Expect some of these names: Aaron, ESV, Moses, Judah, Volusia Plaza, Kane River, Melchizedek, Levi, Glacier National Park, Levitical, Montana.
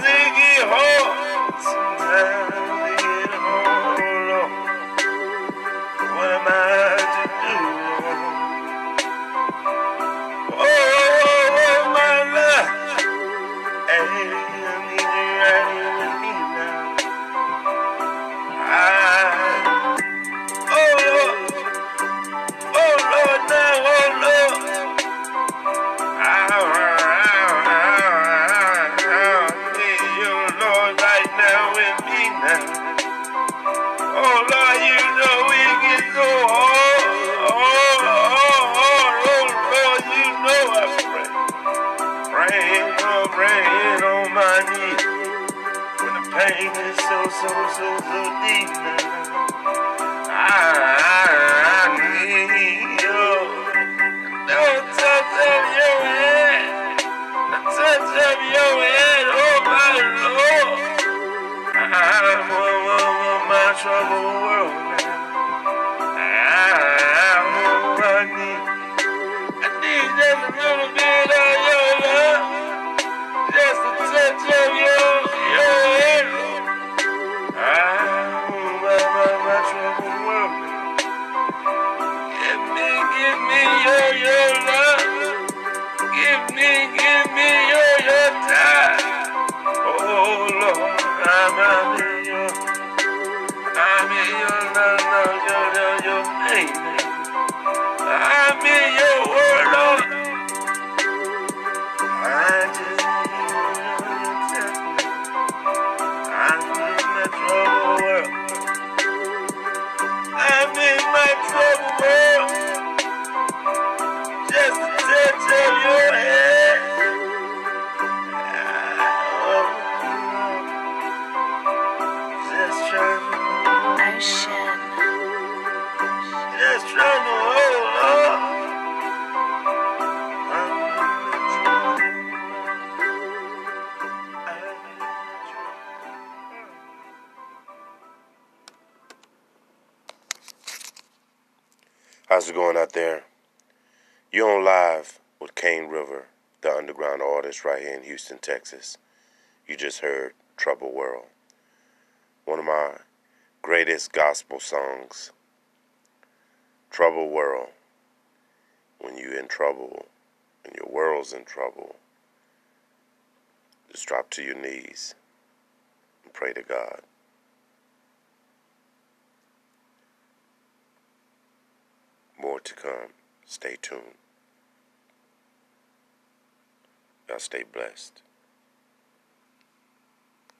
زندگی ها زندگی ها What am I to do? Oh, my love I need you right here with me now Praying on my knees when the pain is so deep now. I need you. No touch of your head, the touch of your head, oh my Lord. I'm over my troubled world now. I'm on my knees. I need just a little bit of your love. Just a touch of your hand. I'm my troubled world. Give me your love. Give me your time. Oh Lord, I'm in your love, your name. I'm in your world, Lord. How's it going out there? You're on live with Kane River, the underground artist right here in Houston, Texas. You just heard Troubled World, one of my greatest gospel songs. Troubled World. When you're in trouble, when your world's in trouble, just drop to your knees and pray to God. More to come. Stay tuned. Y'all stay blessed.